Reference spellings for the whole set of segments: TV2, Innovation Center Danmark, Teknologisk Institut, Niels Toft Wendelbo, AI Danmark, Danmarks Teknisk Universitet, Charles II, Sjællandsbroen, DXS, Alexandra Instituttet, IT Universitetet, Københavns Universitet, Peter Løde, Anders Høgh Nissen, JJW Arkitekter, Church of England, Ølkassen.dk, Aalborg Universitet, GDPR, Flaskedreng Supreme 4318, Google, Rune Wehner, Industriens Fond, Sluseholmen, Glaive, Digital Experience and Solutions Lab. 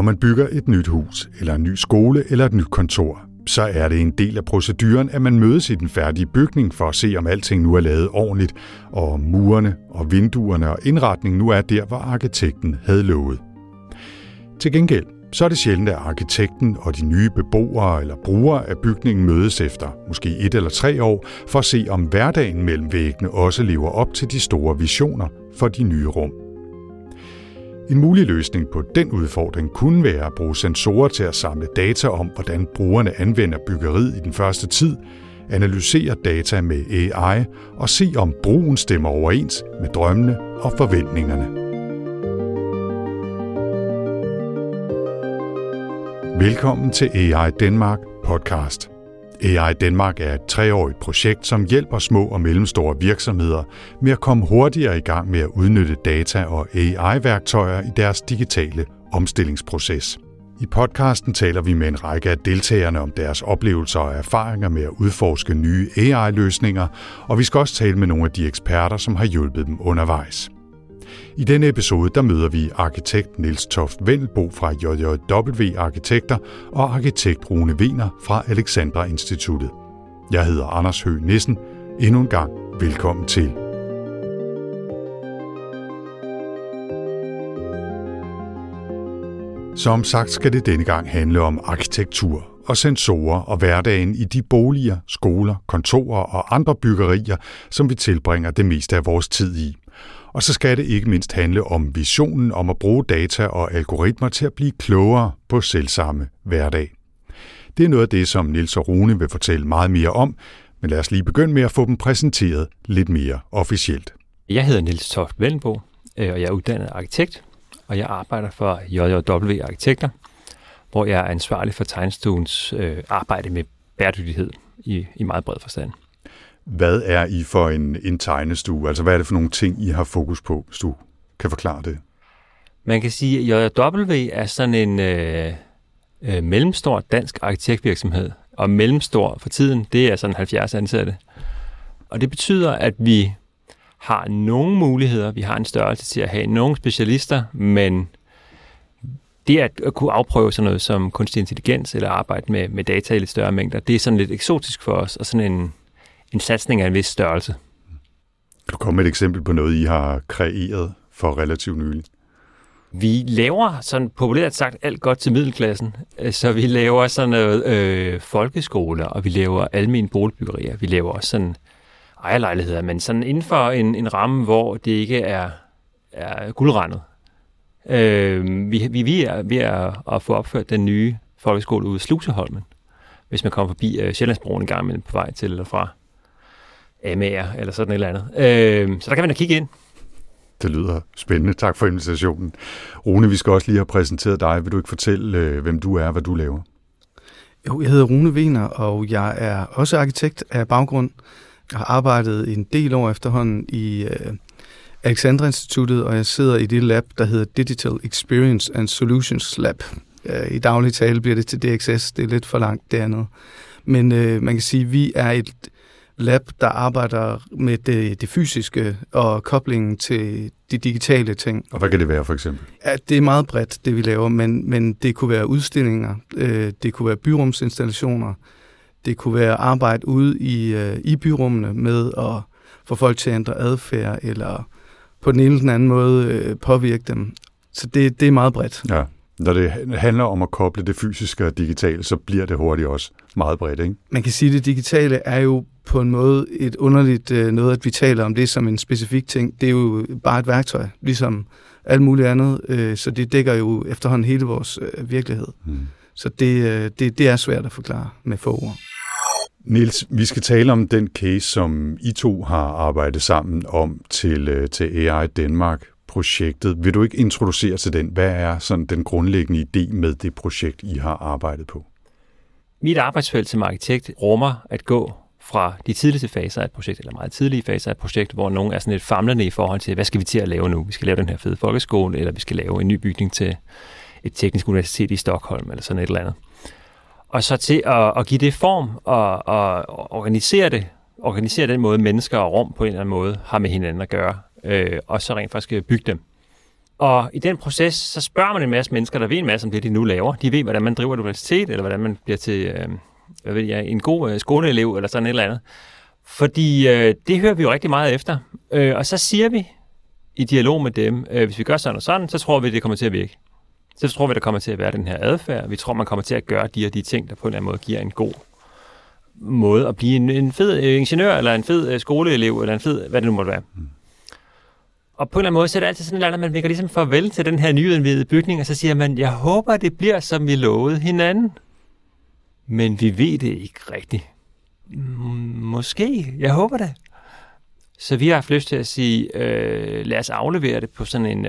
Når man bygger et nyt hus, eller en ny skole, eller et nyt kontor, så er det en del af proceduren, at man mødes i den færdige bygning for at se, om alting nu er lavet ordentligt, og om murene og vinduerne og indretningen nu er der, hvor arkitekten havde lovet. Til gengæld, så er det sjældent, at arkitekten og de nye beboere eller brugere af bygningen mødes efter, måske 1 eller 3 år, for at se, om hverdagen mellem væggene også lever op til de store visioner for de nye rum. En mulig løsning på den udfordring kunne være at bruge sensorer til at samle data om, hvordan brugerne anvender byggeriet i den første tid, analysere data med AI og se, om brugen stemmer overens med drømmene og forventningerne. Velkommen til AI Danmark podcast. AI Danmark er et 3-årigt projekt, som hjælper små og mellemstore virksomheder med at komme hurtigere i gang med at udnytte data og AI-værktøjer i deres digitale omstillingsproces. I podcasten taler vi med en række af deltagerne om deres oplevelser og erfaringer med at udforske nye AI-løsninger, og vi skal også tale med nogle af de eksperter, som har hjulpet dem undervejs. I denne episode der møder vi arkitekt Niels Toft Wendelbo fra JJW Arkitekter og arkitekt Rune Wehner fra Alexandra Instituttet. Jeg hedder Anders Høgh Nissen. Endnu en gang velkommen til. Som sagt skal det denne gang handle om arkitektur og sensorer og hverdagen i de boliger, skoler, kontorer og andre byggerier, som vi tilbringer det meste af vores tid i. Og så skal det ikke mindst handle om visionen om at bruge data og algoritmer til at blive klogere på selvsamme hverdag. Det er noget af det, som Niels og Rune vil fortælle meget mere om, men lad os lige begynde med at få dem præsenteret lidt mere officielt. Jeg hedder Niels Toft Wendelbo, og jeg er uddannet arkitekt, og jeg arbejder for JJW Arkitekter, hvor jeg er ansvarlig for tegnestuens arbejde med bæredygtighed i meget bred forstand. Hvad er I for en tegnestue? Altså, hvad er det for nogle ting, I har fokus på, hvis du kan forklare det? Man kan sige, at JJW er sådan en mellemstor dansk arkitektvirksomhed. Og mellemstor for tiden, det er sådan 70 ansatte. Og det betyder, at vi har nogle muligheder. Vi har en størrelse til at have nogle specialister, men det at kunne afprøve sådan noget som kunstig intelligens eller arbejde med data i lidt større mængder, det er sådan lidt eksotisk for os, og sådan en satsning af en vis størrelse. Kan du komme med et eksempel på noget, I har kreeret for relativt nylig? Vi laver, sådan populært sagt, alt godt til middelklassen. Så vi laver sådan noget folkeskoler, og vi laver almene boligbyggerier. Vi laver også sådan ejerlejligheder, men sådan inden for en ramme, hvor det ikke er guldrandet. Vi er ved at få opført den nye folkeskole ude i Sluseholmen, hvis man kommer forbi Sjællandsbroen en gang imellem på vej til eller fra Amager eller sådan et eller andet. Så der kan man da kigge ind. Det lyder spændende. Tak for invitationen. Rune, vi skal også lige have præsenteret dig. Vil du ikke fortælle, hvem du er og hvad du laver? Jo, jeg hedder Rune Wehner, og jeg er også arkitekt af baggrund. Jeg har arbejdet en del år efterhånden i Alexandra Instituttet, og jeg sidder i det lab, der hedder Digital Experience and Solutions Lab. I daglig tale bliver det til DXS. Det er lidt for langt dernede. Men man kan sige, at vi er et lab, der arbejder med det fysiske og koblingen til de digitale ting. Og hvad kan det være, for eksempel? Ja, det er meget bredt, det vi laver, men det kunne være udstillinger, det kunne være byrumsinstallationer, det kunne være arbejde ude i byrummene med at få folk til at ændre adfærd, eller på den ene eller den anden måde påvirke dem. Så det er meget bredt. Ja. Når det handler om at koble det fysiske og digitale, så bliver det hurtigt også meget bredt, ikke? Man kan sige, at det digitale er jo på en måde et underligt noget, at vi taler om det som en specifik ting. Det er jo bare et værktøj, ligesom alt muligt andet, så det dækker jo efterhånden hele vores virkelighed. Så det er svært at forklare med få ord. Niels, vi skal tale om den case, som I to har arbejdet sammen om til AI Danmark. Projektet. Vil du ikke introducere til den? Hvad er sådan den grundlæggende idé med det projekt, I har arbejdet på? Mit arbejdsfelt som arkitekt rummer at gå fra de tidligste faser af et projekt, eller meget tidlige faser af et projekt, hvor nogen er sådan lidt famlende i forhold til, hvad skal vi til at lave nu? Vi skal lave den her fede folkeskole, eller vi skal lave en ny bygning til et teknisk universitet i Stockholm, eller sådan et eller andet. Og så til at give det form og organisere den måde, mennesker og rum på en eller anden måde har med hinanden at gøre. Og så rent faktisk bygge dem. Og i den proces, så spørger man en masse mennesker, der ved en masse om det, de nu laver. De ved, hvordan man driver et universitet, eller hvordan man bliver til en god skoleelev, eller sådan et eller andet. Fordi det hører vi jo rigtig meget efter. Og så siger vi i dialog med dem, hvis vi gør sådan og sådan, så tror vi, det kommer til at virke. Så tror vi, der kommer til at være den her adfærd. Vi tror, man kommer til at gøre de og de ting, der på en eller anden måde giver en god måde at blive en fed ingeniør, eller en fed skoleelev, eller en fed, hvad det nu måtte være. Og på en eller anden måde, så er det altid sådan et eller andet, man vinker ligesom farvel til den her nyindvidede bygning, og så siger man, jeg håber, det bliver, som vi lovede hinanden. Men vi ved det ikke rigtigt. Måske. Jeg håber det. Så vi har haft lyst til at sige, lad os aflevere det på sådan en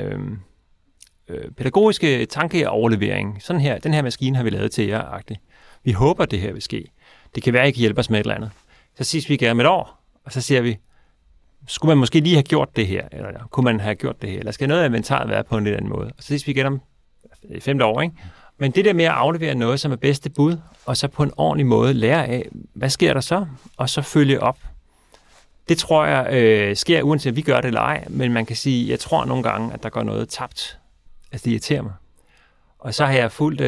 pædagogiske tankeoverlevering. Sådan her, den her maskine har vi lavet til jer-agtigt. Vi håber, det her vil ske. Det kan være, I kan hjælpe os med et eller andet. Så ses vi gerne med et år, og så siger vi, skulle man måske lige have gjort det her, eller kunne man have gjort det her, eller skal noget af inventaret være på en lidt anden måde? Og så ses vi igen om 5 år, ikke? Men det der med at aflevere noget, som er bedste bud, og så på en ordentlig måde lære af, hvad sker der så? Og så følge op. Det tror jeg sker, uanset om vi gør det eller ej, men man kan sige, jeg tror nogle gange, at der går noget tabt. Altså det irriterer mig. Og så har jeg fulgt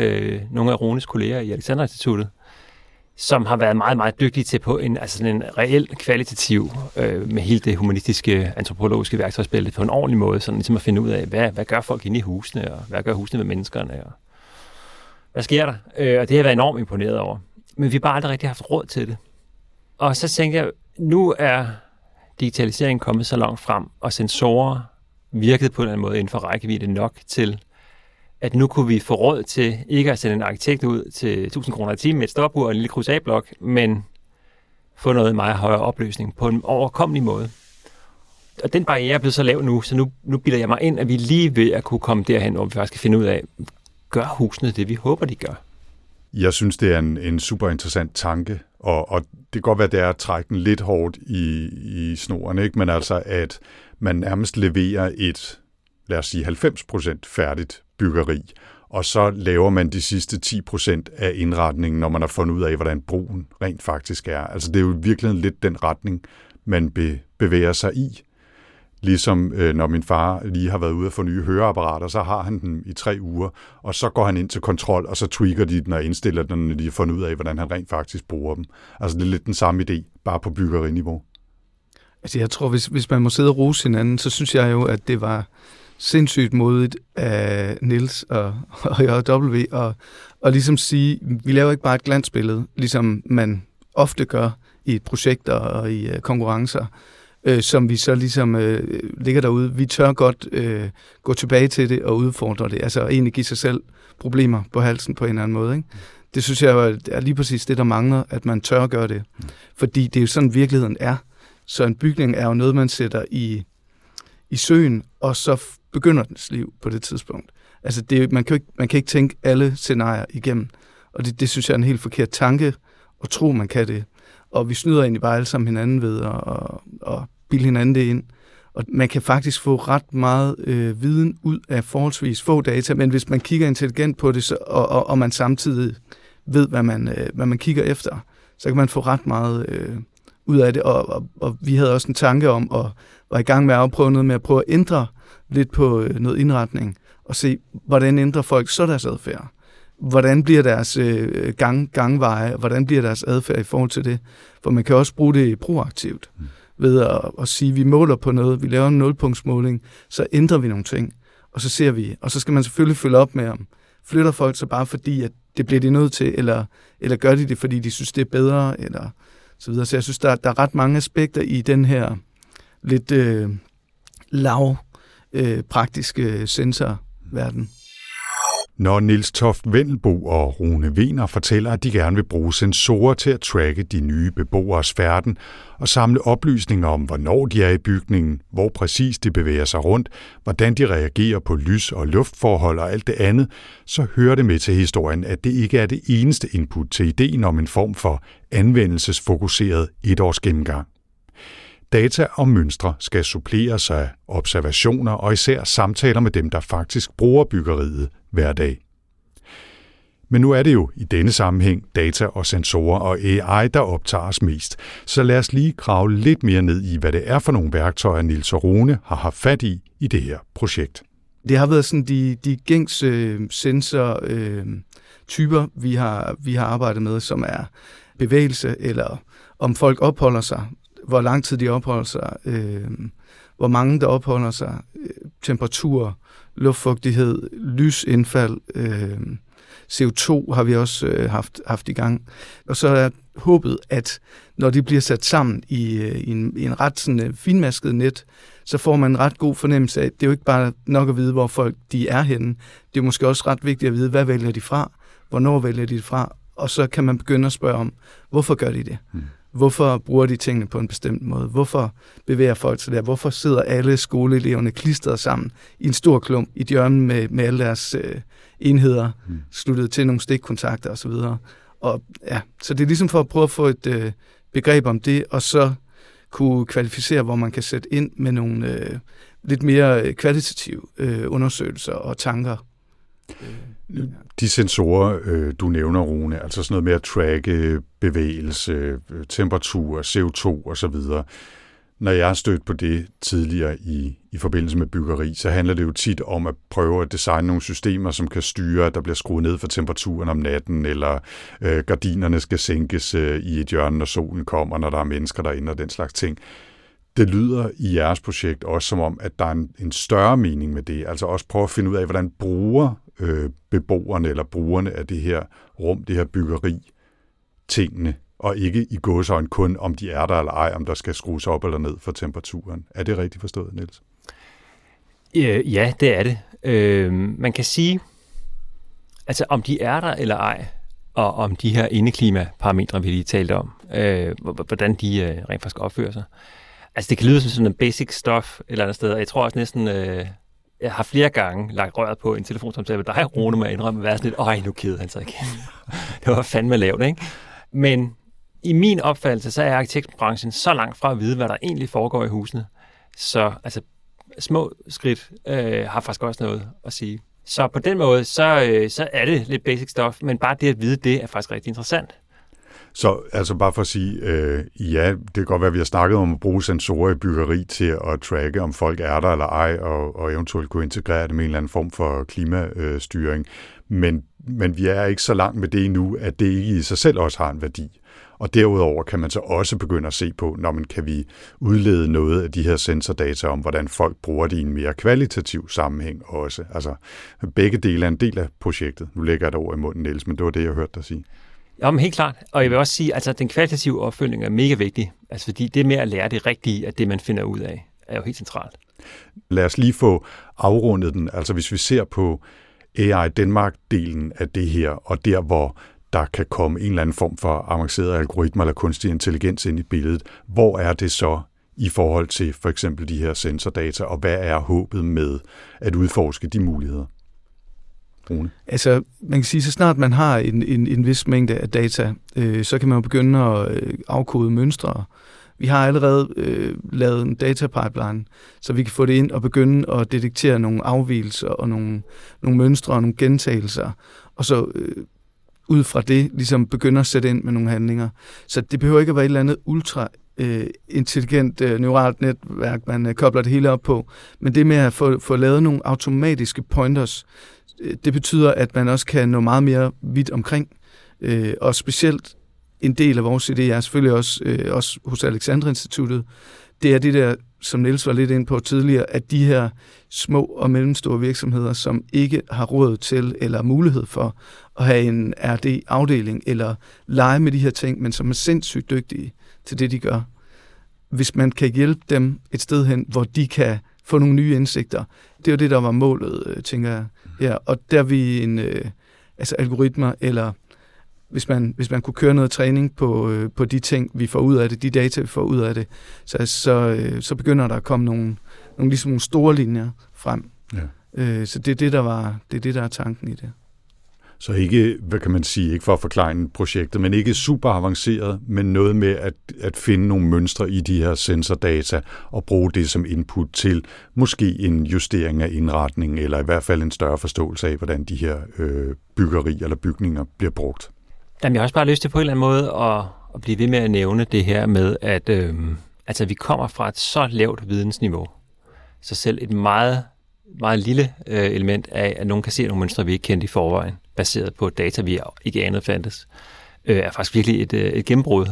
nogle af Runes kolleger i Alexandra Instituttet, som har været meget, meget dygtige til på en, altså sådan en reel kvalitativ, med hele det humanistiske, antropologiske værktøjsbælte på en ordentlig måde, sådan ligesom at finde ud af, hvad gør folk inde i husene, og hvad gør husene med menneskerne, og hvad sker der? Og det har jeg været enormt imponeret over. Men vi har bare aldrig rigtig haft råd til det. Og så tænker jeg, nu er digitaliseringen kommet så langt frem, og sensorer virkede på en eller anden måde inden for rækkevidde nok til, at nu kunne vi få råd til ikke at sende en arkitekt ud til 1000 kroner i timen med et stopur og en lille kryds A-blok, men få noget meget højere opløsning på en overkommelig måde. Og den barriere er blevet så lav nu, så nu bilder jeg mig ind, at vi lige ved at kunne komme derhen, hvor vi faktisk kan finde ud af, gør husene det, vi håber, de gør. Jeg synes, det er en super interessant tanke, og det kan godt være, det er at trække den lidt hårdt i snoren, ikke? Men altså, at man nærmest leverer et, lad os sige, 90% færdigt byggeri, og så laver man de sidste 10% af indretningen, når man har fundet ud af, hvordan broen rent faktisk er. Altså, det er jo virkelig lidt den retning, man bevæger sig i. Ligesom når min far lige har været ude at få nye høreapparater, så har han dem i 3 uger, og så går han ind til kontrol, og så tweaker de den og indstiller den, når de har fundet ud af, hvordan han rent faktisk bruger dem. Altså, det er lidt den samme idé, bare på byggeriniveau. Altså, jeg tror, hvis man må sidde og rose hinanden, så synes jeg jo, at det var sindssygt modigt af Niels og JW og ligesom sige, vi laver ikke bare et glansbillede, ligesom man ofte gør i projekter og i konkurrencer, som vi så ligesom ligger derude. Vi tør godt gå tilbage til det og udfordre det, altså egentlig give sig selv problemer på halsen på en eller anden måde, ikke? Det synes jeg er lige præcis det, der mangler, at man tør gøre det, fordi det er jo sådan, virkeligheden er. Så en bygning er jo noget, man sætter i søen, og så begynder dens liv på det tidspunkt. Altså det, man kan ikke tænke alle scenarier igennem, og det synes jeg er en helt forkert tanke, og tro, man kan det. Og vi snyder egentlig bare alle sammen hinanden ved at bilde hinanden det ind. Og man kan faktisk få ret meget viden ud af forholdsvis få data, men hvis man kigger intelligent på det, så, og man samtidig ved, hvad man kigger efter, så kan man få ret meget ud af det, og vi havde også en tanke om, og var i gang med at afprøve noget med at prøve at ændre lidt på noget indretning, og se, hvordan ændrer folk så deres adfærd? Hvordan bliver deres gangveje, hvordan bliver deres adfærd i forhold til det? For man kan også bruge det proaktivt, ved at sige, at vi måler på noget, vi laver en nulpunktsmåling, så ændrer vi nogle ting, og så ser vi, og så skal man selvfølgelig følge op med, om flytter folk så bare fordi, at det bliver de nødt til, eller gør de det, fordi de synes, det er bedre, eller så videre. Så jeg synes, der er ret mange aspekter i den her lidt praktiske sensorverden. Når Niels Toft Wendelbo og Rune Wehner fortæller, at de gerne vil bruge sensorer til at tracke de nye beboeres færden og samle oplysninger om, hvornår de er i bygningen, hvor præcis de bevæger sig rundt, hvordan de reagerer på lys- og luftforhold og alt det andet, så hører det med til historien, at det ikke er det eneste input til ideen om en form for anvendelsesfokuseret etårsgennemgang. Data og mønstre skal suppleres af observationer og især samtaler med dem, der faktisk bruger byggeriet hver dag. Men nu er det jo i denne sammenhæng data og sensorer og AI, der optager os mest. Så lad os lige grave lidt mere ned i, hvad det er for nogle værktøjer, Niels og Rune har haft fat i det her projekt. Det har været sådan de gængse sensortyper, vi har arbejdet med, som er bevægelse, eller om folk opholder sig, hvor lang tid de opholder sig, hvor mange der opholder sig, temperatur, luftfugtighed, lysindfald, CO2 har vi også haft i gang. Og så er håbet, at når de bliver sat sammen i en ret sådan finmasket net, så får man en ret god fornemmelse af, at det er jo ikke bare nok at vide, hvor folk de er henne. Det er måske også ret vigtigt at vide, hvad vælger de fra, hvornår vælger de det fra, og så kan man begynde at spørge om, hvorfor gør de det? Hvorfor bruger de tingene på en bestemt måde? Hvorfor bevæger folk sig der? Hvorfor sidder alle skoleeleverne klistret sammen i en stor klump i et hjørne med alle deres enheder, sluttet til nogle stikkontakter osv.? Og ja, så det er ligesom for at prøve at få et begreb om det, og så kunne kvalificere, hvor man kan sætte ind med nogle lidt mere kvalitative undersøgelser og tanker. De sensorer, du nævner, Rune, altså sådan noget med at tracke bevægelse, temperatur, CO2 osv. Når jeg har stødt på det tidligere i forbindelse med byggeri, så handler det jo tit om at prøve at designe nogle systemer, som kan styre, at der bliver skruet ned for temperaturen om natten, eller gardinerne skal sænkes i et hjørne, når solen kommer, når der er mennesker derinde og den slags ting. Det lyder i jeres projekt også som om, at der er en større mening med det, altså også prøve at finde ud af, hvordan bruger beboerne eller brugerne af det her rum, det her byggeri, tingene, og ikke i gåseøjne kun, om de er der eller ej, om der skal skrues op eller ned for temperaturen. Er det rigtigt forstået, Niels? Ja, det er det. Man kan sige, altså om de er der eller ej, og om de her indeklimaparametre, vi lige talte om, hvordan de rent faktisk opfører sig. Altså det kan lyde som sådan en basic stuff et eller andet sted, og jeg tror også næsten... Jeg har flere gange lagt røret på en telefonsamtale med dig, Rune, med at indrømme at være sådan lidt, øj, nu keder han sig igen. Det var fandme lavt, ikke? Men i min opfattelse, så er arkitektbranchen så langt fra at vide, hvad der egentlig foregår i husene. Så altså, små skridt har faktisk også noget at sige. Så på den måde, så er det lidt basic stuff, men bare det at vide det er faktisk rigtig interessant. Så altså bare for at sige, ja, det kan godt være, at vi har snakket om at bruge sensorer i byggeri til at tracke, om folk er der eller ej, og eventuelt kunne integrere det med en eller anden form for klimastyring. Men vi er ikke så langt med det endnu, at det ikke i sig selv også har en værdi. Og derudover kan man så også begynde at se på, når man kan vi udlede noget af de her sensordata om, hvordan folk bruger det i en mere kvalitativ sammenhæng også. Altså begge dele er en del af projektet. Nu lægger jeg et ord i munden, Niels, men det var det, jeg hørte dig sige. Jamen helt klart, og jeg vil også sige, at altså, den kvalitative opfølgning er mega vigtig, altså, fordi det med at lære det rigtige af det, man finder ud af, er jo helt centralt. Lad os lige få afrundet den, altså hvis vi ser på AI Danmark-delen af det her, og der hvor der kan komme en eller anden form for avancerede algoritmer eller kunstig intelligens ind i billedet, hvor er det så i forhold til for eksempel de her sensordata, og hvad er håbet med at udforske de muligheder? Rune. Altså, man kan sige, så snart man har en vis mængde af data, så kan man jo begynde at afkode mønstre. Vi har allerede lavet en datapipeline, så vi kan få det ind og begynde at detektere nogle afvigelser og nogle mønstre og nogle gentagelser, og så ud fra det ligesom begynde at sætte ind med nogle handlinger. Så det behøver ikke at være et eller andet ultra intelligent neuralt netværk, man kobler det hele op på, men det med at få lavet nogle automatiske pointers, det betyder, at man også kan nå meget mere vidt omkring, og specielt en del af vores idé er selvfølgelig også hos Alexandra Instituttet. Det er det der, som Niels var lidt inde på tidligere, at de her små og mellemstore virksomheder, som ikke har råd til eller mulighed for at have en RD-afdeling eller lege med de her ting, men som er sindssygt dygtige til det, de gør. Hvis man kan hjælpe dem et sted hen, hvor de kan få nogle nye indsigter. Det var det, der var målet, tænker jeg her. Og der vi algoritmer, eller hvis man kunne køre noget træning på de ting, vi får ud af det, de data, vi får ud af det, så begynder der at komme nogle ligesom nogle store linjer frem. Ja. Så det er det, der er tanken i det. Så ikke, hvad kan man sige, ikke for at forklare projektet, men ikke super avanceret, men noget med at finde nogle mønstre i de her sensordata og bruge det som input til måske en justering af indretningen, eller i hvert fald en større forståelse af, hvordan de her byggerier eller bygninger bliver brugt. Jamen, jeg har også bare lyst til på en eller anden måde at blive ved med at nævne det her med, at vi kommer fra et så lavt vidensniveau, så selv et meget meget lille element af, at nogen kan se nogle mønstre, vi ikke kendte i forvejen, baseret på data, vi ikke anede fandtes, er faktisk virkelig et gennembrud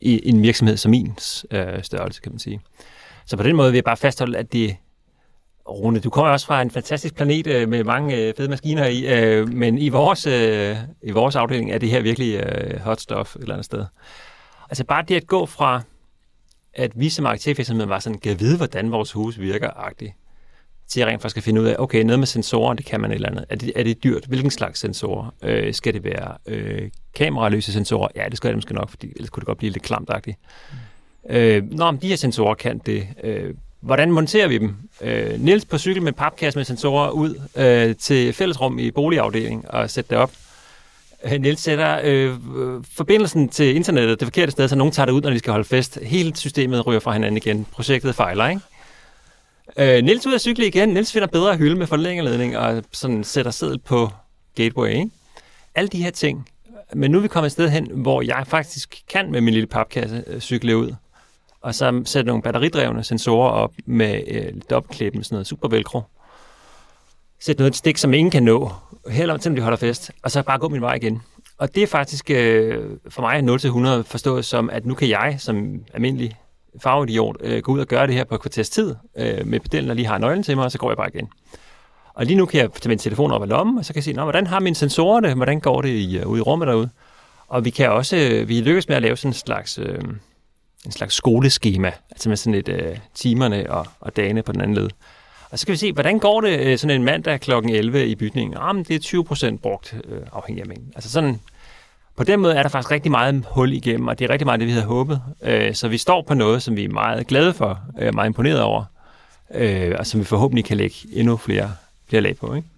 i en virksomhed som min størrelse, kan man sige. Så på den måde vil jeg bare fastholde, at det... Rune, du kommer også fra en fantastisk planet med mange fede maskiner i, men i vores afdeling er det her virkelig hot stuff et eller andet sted. Altså bare det at gå fra, at vi som arkitektvirksomhed var sådan, kan vide, hvordan vores hus virker-agtigt, til at rent faktisk at finde ud af, okay, noget med sensorer, det kan man et eller andet. Er det dyrt? Hvilken slags sensorer? Skal det være kameraløse sensorer? Ja, det skal det måske nok, for ellers kunne det godt blive lidt klamtagtigt. Om de her sensorer kan det... Hvordan monterer vi dem? Niels på cykel med papkasse med sensorer ud til fællesrum i boligafdelingen og sætter det op. Niels sætter forbindelsen til internettet det forkerte sted, så nogen tager det ud, når de skal holde fest. Hele systemet ryger fra hinanden igen. Projektet fejler, ikke? Niels ud af cykle igen. Niels finder bedre hylde med forlængerledning og sådan sætter seddel på gateway, ikke? Alle de her ting. Men nu er vi kommet et sted hen, hvor jeg faktisk kan med min lille papkasse cykle ud. Og så sætte nogle batteridrevne sensorer op med dobbeltklæb med sådan noget super velcro. Sæt noget stik, som ingen kan nå. Heller til, om de holder fest. Og så bare gå min vej igen. Og det er faktisk for mig 0-100 forstået som, at nu kan jeg som almindelig fagidiot gå ud og gøre det her på et kvarters tid med pedellen, der lige har nøglen til mig, og så går jeg bare igen. Og lige nu kan jeg tage min telefon op af lommen, og så kan jeg se, hvordan har mine sensorer det? Hvordan går det ude i rummet derude? Og vi kan også, vi lykkes med at lave sådan en slags... En slags skoleskema, altså med sådan et timerne og dagene på den anden led. Og så kan vi se, hvordan går det sådan en mandag kl. 11 i bygningen? Men det er 20% brugt, afhængig af mængden. Altså sådan, på den måde er der faktisk rigtig meget hul igennem, og det er rigtig meget det, vi havde håbet. Så vi står på noget, som vi er meget glade for, meget imponeret over, og som vi forhåbentlig kan lægge endnu flere lag på, ikke?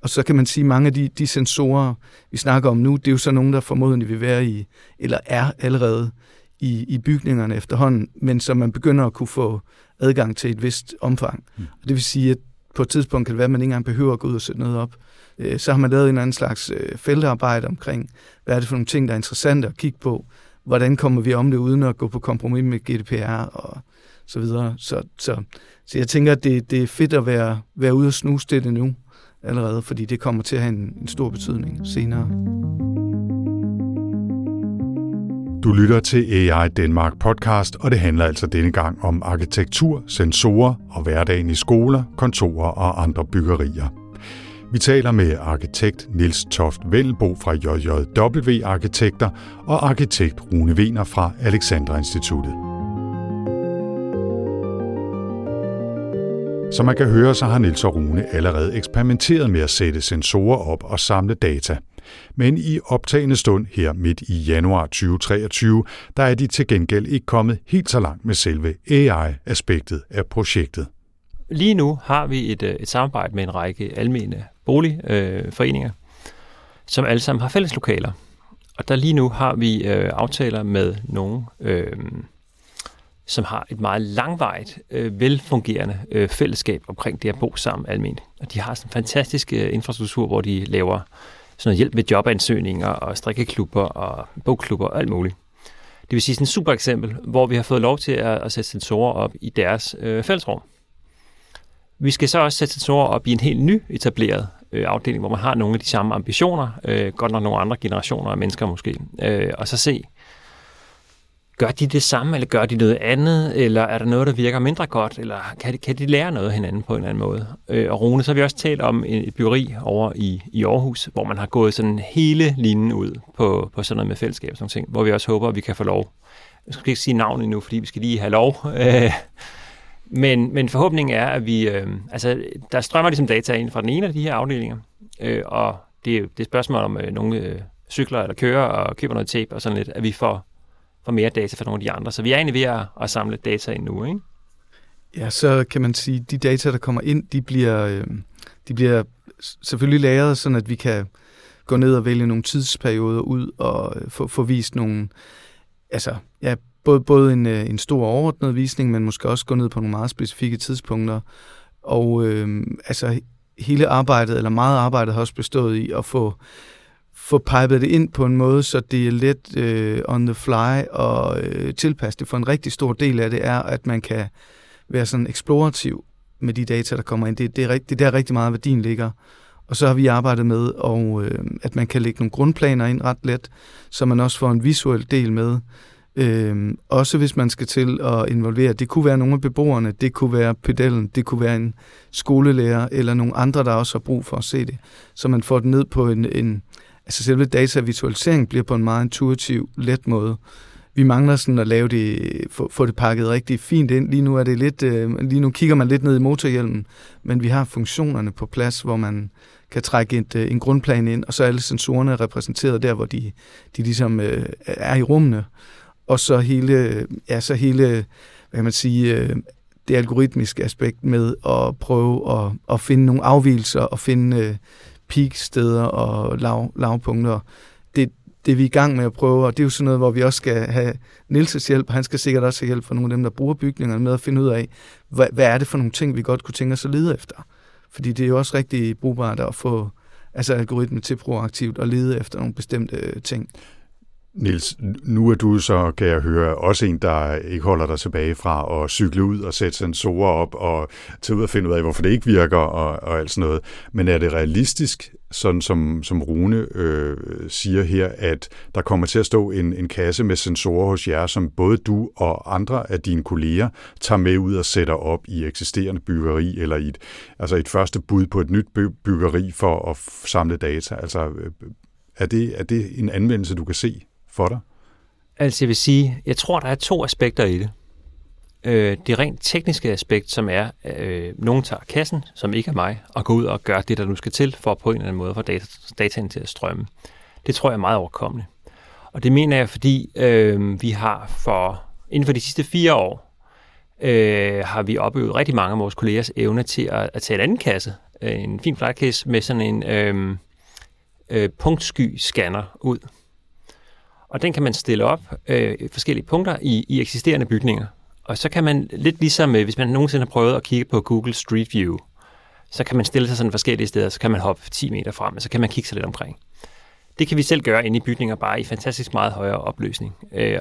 Og så kan man sige, at mange af de sensorer, vi snakker om nu, det er jo så nogen, der formodentlig vil være i, eller er allerede, i bygningerne efterhånden, men som man begynder at kunne få adgang til et vist omfang. Og det vil sige, at på et tidspunkt kan det være, at man ikke engang behøver at gå ud og sætte noget op. Så har man lavet en eller anden slags feltarbejde omkring, hvad er det for nogle ting, der er interessante at kigge på? Hvordan kommer vi om det, uden at gå på kompromis med GDPR og så videre? Så jeg tænker, at det er fedt at være ude og snuse det nu allerede, fordi det kommer til at have en stor betydning senere. Du lytter til AI Danmark podcast, og det handler altså denne gang om arkitektur, sensorer og hverdagen i skoler, kontorer og andre byggerier. Vi taler med arkitekt Niels Toft Wendelbo fra JJW Arkitekter og arkitekt Rune Wehner fra Alexandra Instituttet. Som man kan høre, så har Niels og Rune allerede eksperimenteret med at sætte sensorer op og samle data. Men i optagende stund her midt i januar 2023, der er de til gengæld ikke kommet helt så langt med selve AI-aspektet af projektet. Lige nu har vi et samarbejde med en række almene boligforeninger, som alle sammen har fælles lokaler. Og der lige nu har vi aftaler med nogen, som har et meget langvarigt, velfungerende fællesskab omkring det at bo sammen alment. Og de har sådan en fantastisk infrastruktur, hvor de laver sådan noget hjælp med jobansøgninger og strikkeklubber og bogklubber og alt muligt. Det vil sige sådan et super eksempel, hvor vi har fået lov til at sætte sensorer op i deres fællesrum. Vi skal så også sætte sensorer op i en helt ny etableret afdeling, hvor man har nogle af de samme ambitioner, godt nok nogle andre generationer af mennesker måske, og så se, gør de det samme, eller gør de noget andet, eller er der noget, der virker mindre godt, eller kan de lære noget af hinanden på en eller anden måde? Og Rune, så har vi også talt om et byggeri over i Aarhus, hvor man har gået sådan hele linjen ud på sådan noget med fællesskab og sådan ting, hvor vi også håber, at vi kan få lov. Jeg skal ikke sige navnet endnu, fordi vi skal lige have lov. Men forhåbningen er, at vi... der strømmer ligesom data ind fra den ene af de her afdelinger, og det er et spørgsmål om nogle cykler eller kører og køber noget tape og sådan lidt, at vi får mere data fra nogle af de andre. Så vi er egentlig ved at samle data ind nu, ikke? Ja, så kan man sige, at de data, der kommer ind, de bliver selvfølgelig lagret, sådan at vi kan gå ned og vælge nogle tidsperioder ud og få vist nogle... Altså, ja, både en stor overordnet visning, men måske også gå ned på nogle meget specifikke tidspunkter. Og hele arbejdet, eller meget arbejdet, har også bestået i at få pipet det ind på en måde, så det er let on the fly og tilpasse det. For en rigtig stor del af det er, at man kan være sådan eksplorativ med de data, der kommer ind. Det er der rigtig meget værdien ligger. Og så har vi arbejdet med, at man kan lægge nogle grundplaner ind ret let, så man også får en visuel del med. Også hvis man skal til at involvere, det kunne være nogle af beboerne, det kunne være pedellen, det kunne være en skolelærer eller nogle andre, der også har brug for at se det. Så man får det ned på en altså selve datavisualiseringen bliver på en meget intuitiv, let måde. Vi mangler sådan at lave det, få det pakket rigtig fint ind. Lige nu er det lidt, lige nu kigger man lidt ned i motorhjelmen, men vi har funktionerne på plads, hvor man kan trække en grundplan ind, og så er alle sensorerne repræsenteret der, hvor de ligesom er i rummene. Og så hele, hvad kan man sige, det algoritmiske aspekt med at prøve at finde nogle afvigelser og finde peaksteder og lavpunkter. Det vi er i gang med at prøve, og det er jo sådan noget, hvor vi også skal have Niels' hjælp, og han skal sikkert også have hjælp fra nogle af dem, der bruger bygningerne med at finde ud af, hvad er det for nogle ting, vi godt kunne tænke os at lede efter. Fordi det er jo også rigtig brugbart at få altså algoritmen til proaktivt at lede efter nogle bestemte ting. Niels, nu er du så, kan jeg høre, også en, der ikke holder dig tilbage fra at cykle ud og sætte sensorer op og tage ud og finde ud af, hvorfor det ikke virker og alt sådan noget. Men er det realistisk, sådan som Rune siger her, at der kommer til at stå en kasse med sensorer hos jer, som både du og andre af dine kolleger tager med ud og sætter op i eksisterende byggeri eller i et første bud på et nyt byggeri for at samle data? Altså, er det en anvendelse, du kan se for dig? Altså jeg vil sige, jeg tror, der er to aspekter i det. Det rent tekniske aspekt, som er, nogen tager kassen, som ikke er mig, og går ud og gør det, der nu skal til, for på en eller anden måde at få dataen til at strømme. Det tror jeg er meget overkommende. Og det mener jeg, fordi vi har inden for de sidste 4 år, har vi opøvet rigtig mange af vores kollegers evne til at tage en anden kasse, en fin flycase med sådan en punktsky-scanner ud. Og den kan man stille op forskellige punkter i eksisterende bygninger. Og så kan man lidt ligesom, hvis man nogensinde har prøvet at kigge på Google Street View, så kan man stille sig sådan forskellige steder, så kan man hoppe 10 meter frem, og så kan man kigge sig lidt omkring. Det kan vi selv gøre inde i bygninger, bare i fantastisk meget højere opløsning.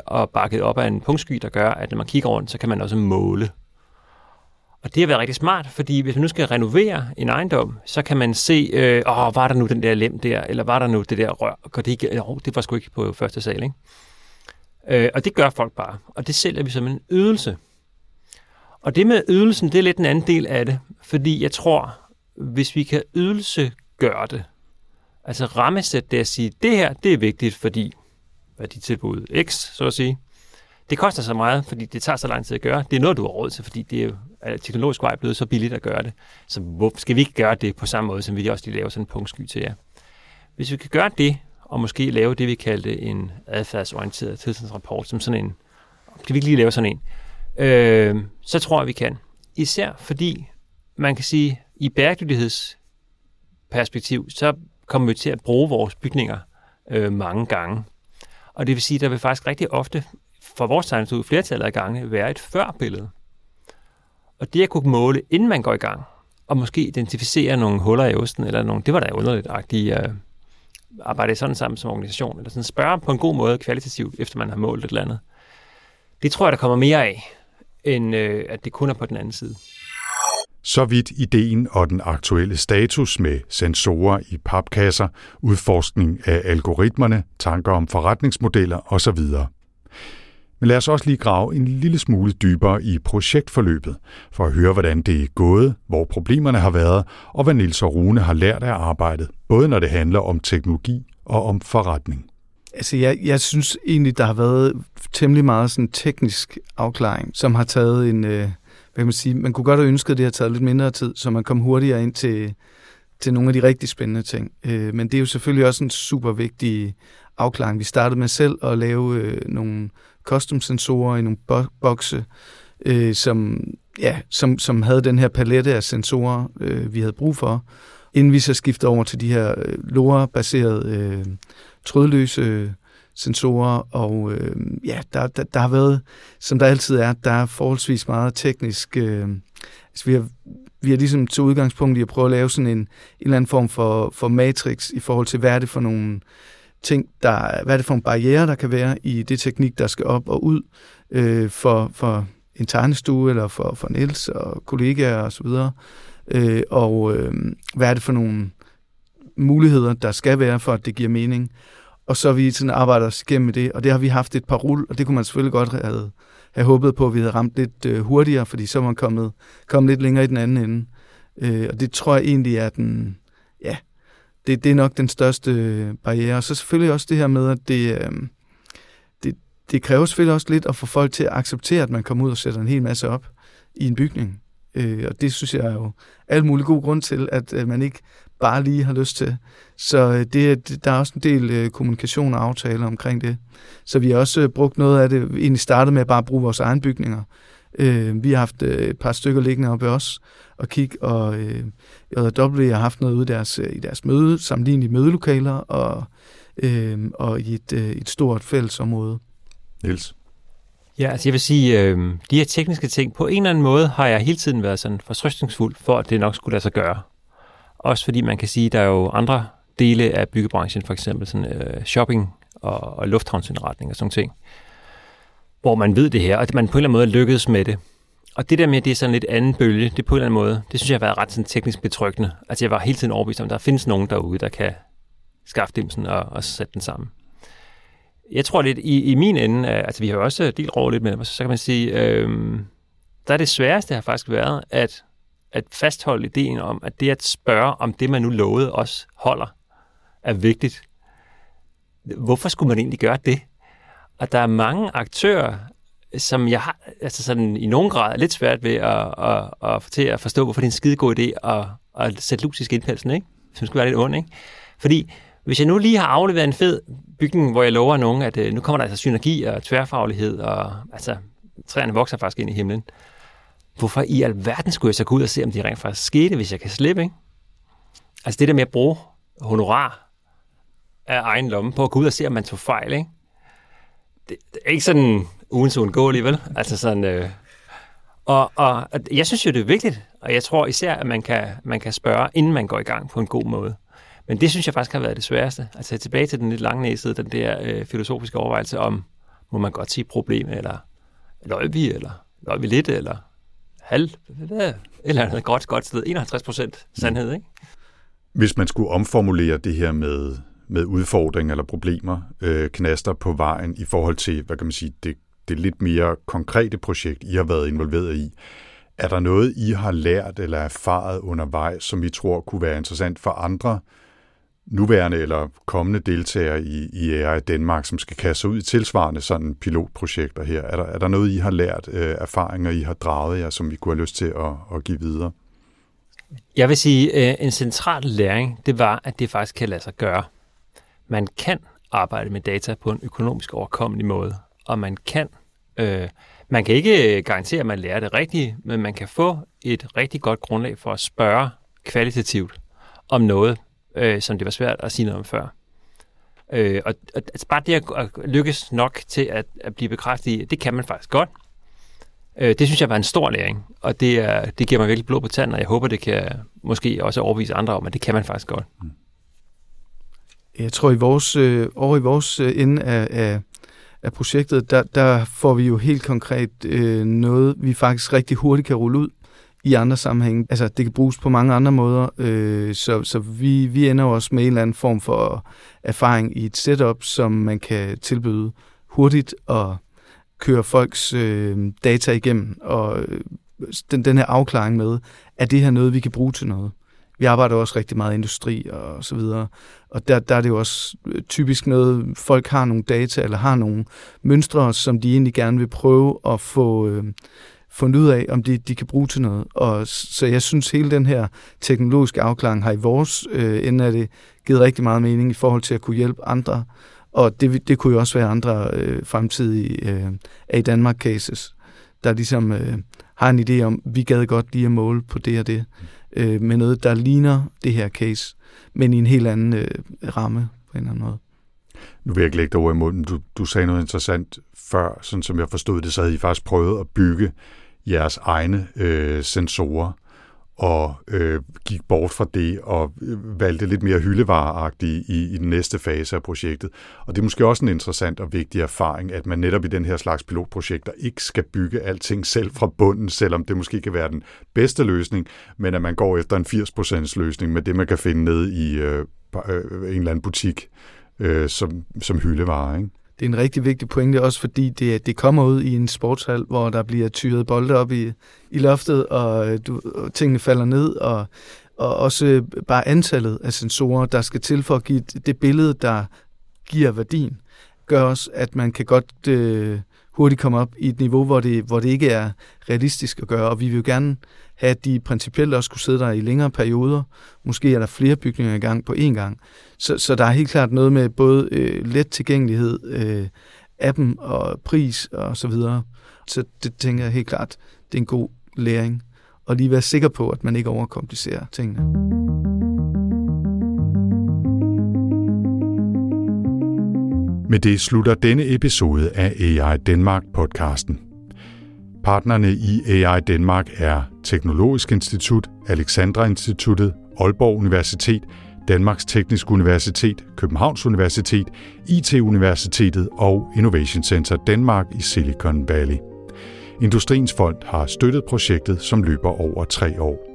Og bakket op af en punktsky, der gør, at når man kigger rundt, så kan man også måle. Og det har været rigtig smart, fordi hvis man nu skal renovere en ejendom, så kan man se, var der nu den der lem der, eller var der nu det der rør? Det var sgu ikke på første sal, ikke? Og det gør folk bare, og det sælger vi som en ydelse. Og det med ydelsen, det er lidt en anden del af det, fordi jeg tror, hvis vi kan ydelsegøre det, altså rammesætte det at sige, det her, det er vigtigt, fordi værditilbud X, så at sige, det koster så meget, fordi det tager så lang tid at gøre. Det er noget, du har råd til, fordi det er jo teknologisk vej blevet så billigt at gøre det. Så hvorfor skal vi ikke gøre det på samme måde, som vi også lige laver sådan en punktsky til jer? Hvis vi kan gøre det, og måske lave det, vi kaldte en adfærdsorienteret tilstandsrapport, som sådan en, kan vi ikke lige lave sådan en, så tror jeg, vi kan. Især fordi, man kan sige, i bæredygtighedsperspektiv, så kommer vi til at bruge vores bygninger mange gange. Og det vil sige, der vil faktisk rigtig ofte, for vores tegnelse ud flertallet af gange, være et førbillede. Og det at kunne måle, inden man går i gang, og måske identificere nogle huller i osten, eller nogle, det var da underligt-agtige, arbejde sådan sammen som organisation, eller sådan spørge på en god måde kvalitativt, efter man har målt et eller andet. Det tror jeg, der kommer mere af, end at det kun er på den anden side. Så vidt ideen og den aktuelle status med sensorer i papkasser, udforskning af algoritmerne, tanker om forretningsmodeller osv. Men lad os også lige grave en lille smule dybere i projektforløbet, for at høre, hvordan det er gået, hvor problemerne har været, og hvad Niels og Rune har lært af arbejdet, både når det handler om teknologi og om forretning. Altså, jeg synes egentlig, der har været temmelig meget sådan teknisk afklaring, som har taget en, hvad kan man sige, man kunne godt have ønsket, det har taget lidt mindre tid, så man kom hurtigere ind til nogle af de rigtig spændende ting. Men det er jo selvfølgelig også en super vigtig afklaring. Vi startede med selv at lave nogle custom-sensorer i nogle bokse, som havde den her palette af sensorer, vi havde brug for, inden vi så skiftede over til de her LoRa-baserede trådløse sensorer. Og der har været, som der altid er, der er forholdsvis meget teknisk. Altså vi har ligesom til udgangspunkt i at prøve at lave sådan en eller anden form for matrix i forhold til, hvad er det for nogle ting, hvad er det for en barriere, der kan være i det teknik, der skal op og ud for en tegnestue eller for Niels og kollegaer og så videre. Hvad er det for nogle muligheder, der skal være for, at det giver mening. Og så har vi sådan arbejdet os igennem med det, og det har vi haft et par rul, og det kunne man selvfølgelig godt have håbet på, at vi havde ramt lidt hurtigere, fordi så var man kommet lidt længere i den anden ende. Og det tror jeg egentlig er den... Ja, det er nok den største barriere. Og så selvfølgelig også det her med, at det kræver selvfølgelig også lidt at få folk til at acceptere, at man kommer ud og sætter en hel masse op i en bygning. Og det synes jeg er jo alt muligt god grund til, at man ikke bare lige har lyst til. Så der er også en del kommunikation og aftaler omkring det. Så vi har også brugt noget af det, egentlig startede med at bare bruge vores egne bygninger. Vi har haft et par stykker liggende oppe os og kigge, og JJW har haft noget ude i deres møde, sammenlignet i mødelokaler og i et stort fællesområde. Niels? Ja, altså jeg vil sige, de her tekniske ting, på en eller anden måde har jeg hele tiden været sådan fortrøstningsfuld for, at det nok skulle lade sig gøre. Også fordi man kan sige, der er jo andre dele af byggebranchen, for eksempel sådan, shopping og lufthavnsindretning og sådan ting, hvor man ved det her, og man på en eller anden måde lykkedes med det. Og det der med, det er sådan lidt anden bølge, det på en eller anden måde, det synes jeg har været ret sådan teknisk betryggende. Altså jeg var hele tiden overbevist om, at der findes nogen derude, der kan skaffe dem sådan og sætte den sammen. Jeg tror lidt, i min ende, altså vi har jo også delt råd lidt med dem, så kan man sige, der er det sværeste har faktisk været, at fastholde ideen om, at det at spørge om det, man nu lovede også holder, er vigtigt. Hvorfor skulle man egentlig gøre det? Og der er mange aktører, som jeg har altså sådan, i nogen grad er lidt svært ved at forstå, hvorfor det er en skidegod idé at sætte lus i skindpelsen, ikke? Som skulle være lidt ond, ikke? Fordi hvis jeg nu lige har afleveret en fed bygning, hvor jeg lover nogen, at nu kommer der altså synergi og tværfaglighed, og altså træerne vokser faktisk ind i himlen. Hvorfor i alverden skulle jeg så gå ud og se, om det rent faktisk skete, hvis jeg kan slippe, ikke? Altså det der med at bruge honorar af egen lomme på at gå ud og se, om man tog fejl, ikke? Det er ikke sådan ugens uundgåelig, vel? Altså sådan... Og jeg synes jo, det er vigtigt, og jeg tror især, at man kan spørge, inden man går i gang på en god måde. Men det synes jeg faktisk har været det sværeste. Altså tilbage til den lidt langnæsede, den der filosofiske overvejelse om, må man godt sige problem, eller løg vi, eller løg vi lidt, eller halv, eller noget godt sted. 51% sandhed, ikke? Hvis man skulle omformulere det her med udfordringer eller problemer, knaster på vejen i forhold til, hvad kan man sige, det lidt mere konkrete projekt, I har været involveret i. Er der noget, I har lært eller erfaret undervejs, som I tror kunne være interessant for andre nuværende eller kommende deltagere i AI Danmark, som skal kaste sig ud i tilsvarende sådan pilotprojekter her? Er der noget, I har lært, erfaringer, I har draget jer, som I kunne have lyst til at give videre? Jeg vil sige, en central læring, det var, at det faktisk kan lade sig gøre. Man kan arbejde med data på en økonomisk overkommelig måde, og man kan ikke garantere, at man lærer det rigtige, men man kan få et rigtig godt grundlag for at spørge kvalitativt om noget, som det var svært at sige noget om før. Og altså bare det at lykkes nok til at blive bekræftet i, det kan man faktisk godt. Det synes jeg var en stor læring, og det giver mig virkelig blod på tanden, og jeg håber, det kan måske også overbevise andre om, at det kan man faktisk godt. Jeg tror, i vores ende af projektet, der får vi jo helt konkret noget, vi faktisk rigtig hurtigt kan rulle ud i andre sammenhænge. Altså, det kan bruges på mange andre måder, så vi ender også med en eller anden form for erfaring i et setup, som man kan tilbyde hurtigt og køre folks data igennem, og den her afklaring med, er det her noget, vi kan bruge til noget? Vi arbejder også rigtig meget i industri og så videre, og der er det jo også typisk noget, folk har nogle data eller har nogle mønstre, som de egentlig gerne vil prøve at få fundet ud af, om de kan bruge til noget. Og så jeg synes, hele den her teknologiske afklaring har i vores ende af det givet rigtig meget mening i forhold til at kunne hjælpe andre, og det kunne jo også være andre fremtidige AI Danmark cases, der ligesom har en idé om, vi gad godt lige at måle på det og det, med noget, der ligner det her case, men i en helt anden ramme på en eller anden måde. Nu vil jeg ikke lægge dig over i munden. Du sagde noget interessant før, sådan som jeg forstod det, så havde I faktisk prøvet at bygge jeres egne sensorer, og gik bort fra det og valgte lidt mere hyldevareagtigt i den næste fase af projektet. Og det er måske også en interessant og vigtig erfaring, at man netop i den her slags pilotprojekter ikke skal bygge alting selv fra bunden, selvom det måske kan være den bedste løsning, men at man går efter en 80% løsning med det, man kan finde nede i en eller anden butik som hyldevare, ikke? Det er en rigtig vigtig pointe, også fordi det kommer ud i en sportshal, hvor der bliver tyret bolde op i loftet, og tingene falder ned, og også bare antallet af sensorer, der skal til for at give det billede, der giver værdien, gør også, at man kan godt hurtigt komme op i et niveau, hvor det ikke er realistisk at gøre, og vi vil jo gerne have, at de principielt også kunne sidde der i længere perioder. Måske er der flere bygninger i gang på én gang. Så der er helt klart noget med både let tilgængelighed af dem og pris og så videre. Så det tænker jeg helt klart, det er en god læring. Og lige være sikker på, at man ikke overkomplicerer tingene. Med det slutter denne episode af AI Danmark-podcasten. Partnerne i AI Danmark er Teknologisk Institut, Alexandra Instituttet, Aalborg Universitet, Danmarks Teknisk Universitet, Københavns Universitet, IT Universitetet og Innovation Center Danmark i Silicon Valley. Industriens Fond har støttet projektet, som løber over 3 år.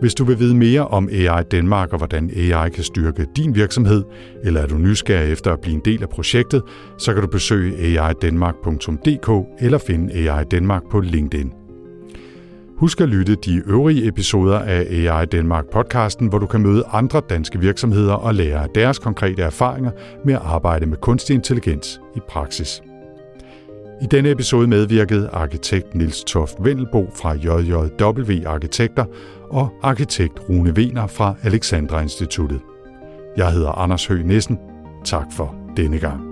Hvis du vil vide mere om AI Danmark og hvordan AI kan styrke din virksomhed, eller er du nysgerrig efter at blive en del af projektet, så kan du besøge aidanmark.dk eller finde AI Danmark på LinkedIn. Husk at lytte de øvrige episoder af AI Danmark podcasten, hvor du kan møde andre danske virksomheder og lære af deres konkrete erfaringer med at arbejde med kunstig intelligens i praksis. I denne episode medvirkede arkitekt Niels Toft Wendelbo fra JJW Arkitekter og arkitekt Rune Wehner fra Alexandra Instituttet. Jeg hedder Anders Høgh Nissen. Tak for denne gang.